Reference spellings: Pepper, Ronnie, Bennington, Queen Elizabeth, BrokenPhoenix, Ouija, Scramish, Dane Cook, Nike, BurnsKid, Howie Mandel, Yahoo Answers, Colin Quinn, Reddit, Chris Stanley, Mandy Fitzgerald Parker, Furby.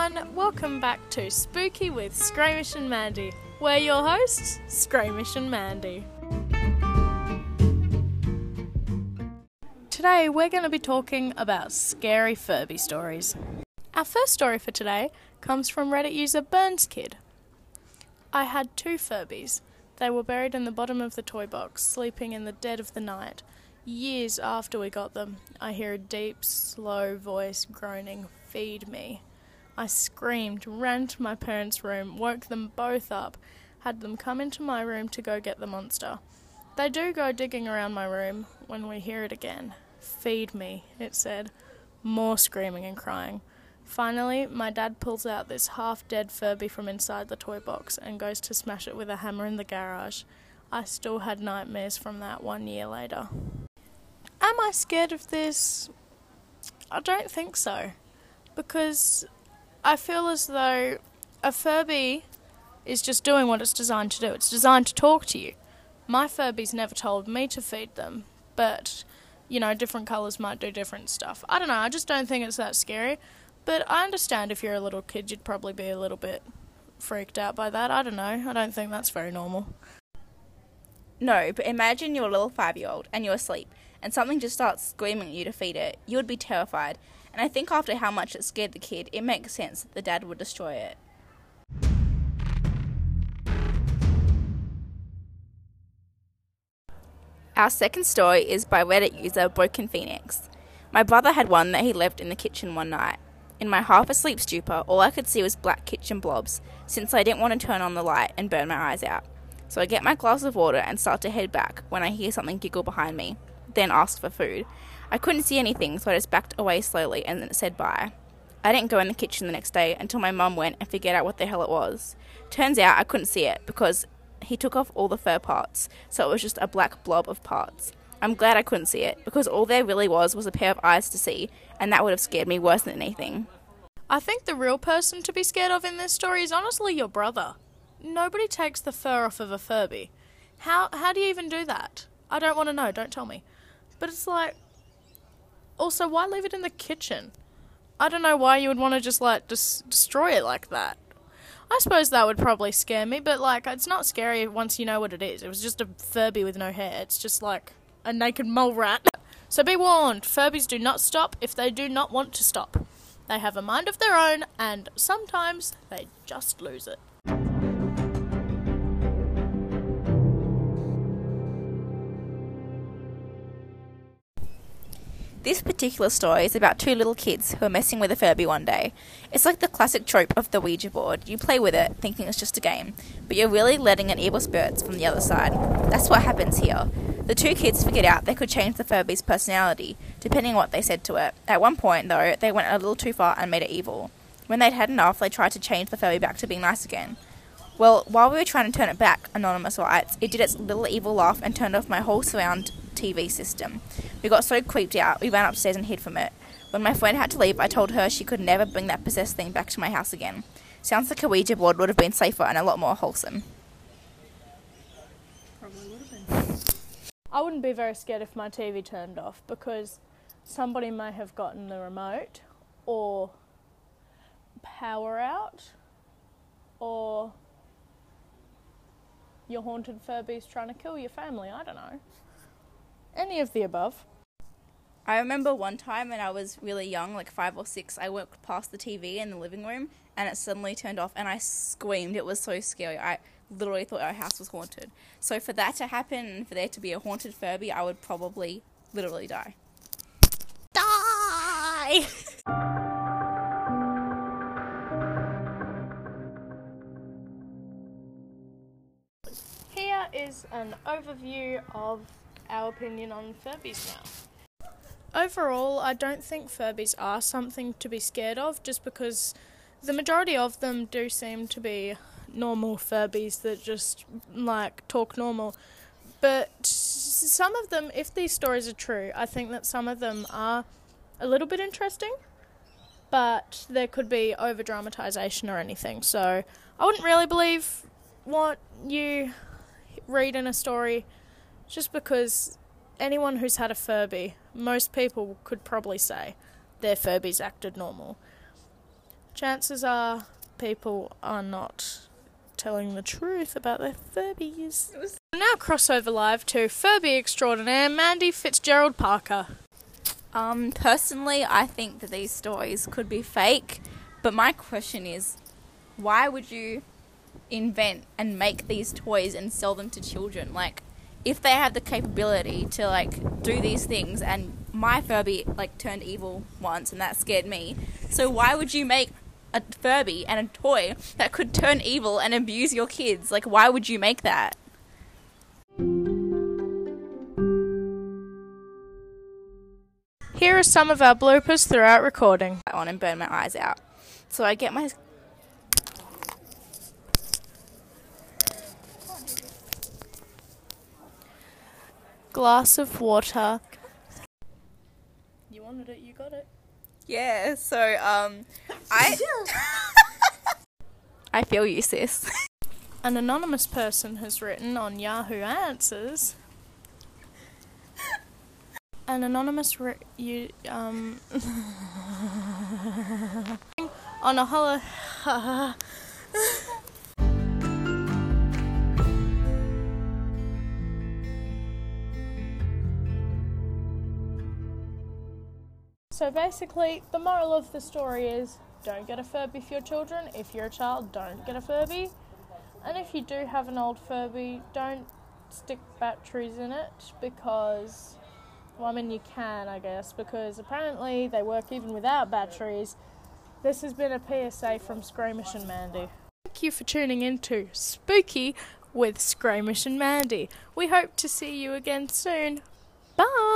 everyone, welcome back to Spooky with Scramish and Mandy. We're your hosts, Scramish and Mandy. Today we're going to be talking about scary Furby stories. Our first story for today comes from Reddit user BurnsKid. I had two Furbies. They were buried in the bottom of the toy box, sleeping in the dead of the night. Years after we got them, I hear a deep, slow voice groaning, "Feed me." I screamed, ran to my parents' room, woke them both up, had them come into my room to go get the monster. They do go digging around my room when we hear it again. "Feed me," it said. More screaming and crying. Finally, my dad pulls out this half-dead Furby from inside the toy box and goes to smash it with a hammer in the garage. I still had nightmares from that 1 year later. Am I scared of this? I don't think so, because I feel as though a Furby is just doing what it's designed to do. It's designed to talk to you. My Furbies never told me to feed them, but, you know, different colours might do different stuff. I don't know, I just don't think it's that scary, but I understand if you're a little kid you'd probably be a little bit freaked out by that. I don't know, I don't think that's very normal. No, but imagine you're a little 5-year-old and you're asleep, and something just starts screaming at you to feed it. You would be terrified. And I think after how much it scared the kid, it makes sense that the dad would destroy it. Our second story is by Reddit user BrokenPhoenix. My brother had one that he left in the kitchen one night. In my half-asleep stupor, all I could see was black kitchen blobs, since I didn't want to turn on the light and burn my eyes out. So I get my glass of water and start to head back when I hear something giggle behind me, then ask for food. I couldn't see anything, so I just backed away slowly and then said bye. I didn't go in the kitchen the next day until my mum went and figured out what the hell it was. Turns out I couldn't see it because he took off all the fur parts, so it was just a black blob of parts. I'm glad I couldn't see it, because all there really was a pair of eyes to see, and that would have scared me worse than anything. I think the real person to be scared of in this story is honestly your brother. Nobody takes the fur off of a Furby. How do you even do that? I don't want to know, don't tell me. But it's like, also, why leave it in the kitchen? I don't know why you would want to just, like, destroy it like that. I suppose that would probably scare me, but, like, it's not scary once you know what it is. It was just a Furby with no hair. It's just, like, a naked mole rat. So be warned, Furbies do not stop if they do not want to stop. They have a mind of their own, and sometimes they just lose it. This particular story is about two little kids who are messing with a Furby one day. It's like the classic trope of the Ouija board. You play with it, thinking it's just a game, but you're really letting in evil spirits from the other side. That's what happens here. The two kids figured out they could change the Furby's personality, depending on what they said to it. At one point, though, they went a little too far and made it evil. When they'd had enough, they tried to change the Furby back to being nice again. Well, while we were trying to turn it back, Anonymous writes, it did its little evil laugh and turned off my whole surround TV system. We got so creeped out, we ran upstairs and hid from it. When my friend had to leave, I told her she could never bring that possessed thing back to my house again. Sounds like a Ouija board would have been safer and a lot more wholesome. Probably would have been. I wouldn't be very scared if my TV turned off, because somebody may have gotten the remote, or power out, or your haunted Furby's trying to kill your family, I don't know. Any of the above. I remember one time when I was really young, like 5 or 6, I walked past the TV in the living room and it suddenly turned off and I screamed. It was so scary. I literally thought our house was haunted. So for that to happen and for there to be a haunted Furby, I would probably literally die. Die! Here is an overview of our opinion on Furbies now. Overall, I don't think Furbies are something to be scared of, just because the majority of them do seem to be normal Furbies that just, like, talk normal. But some of them, if these stories are true, I think that some of them are a little bit interesting, but there could be over-dramatisation or anything. So I wouldn't really believe what you read in a story, just because anyone who's had a Furby, most people could probably say their Furbies acted normal. chances are people are not telling the truth about their Furbies. Now crossover live to Furby extraordinaire Mandy Fitzgerald Parker. Personally, I think that these stories could be fake, but my question is, why would you invent and make these toys and sell them to children? Like, if they have the capability to, like, do these things, and my Furby, like, turned evil once, and that scared me, so why would you make a Furby and a toy that could turn evil and abuse your kids? Like, why would you make that? Here are some of our bloopers throughout recording. I on and burn my eyes out. So I get my... glass of water. You wanted it, you got it. Yeah, so, I feel you, sis. An anonymous person has written on Yahoo Answers... an anonymous on a holo... So basically, the moral of the story is, don't get a Furby for your children. If you're a child, don't get a Furby. And if you do have an old Furby, don't stick batteries in it because... well, I mean, you can, I guess, because apparently they work even without batteries. This has been a PSA from Scramish and Mandy. Thank you for tuning in to Spooky with Scramish and Mandy. We hope to see you again soon. Bye!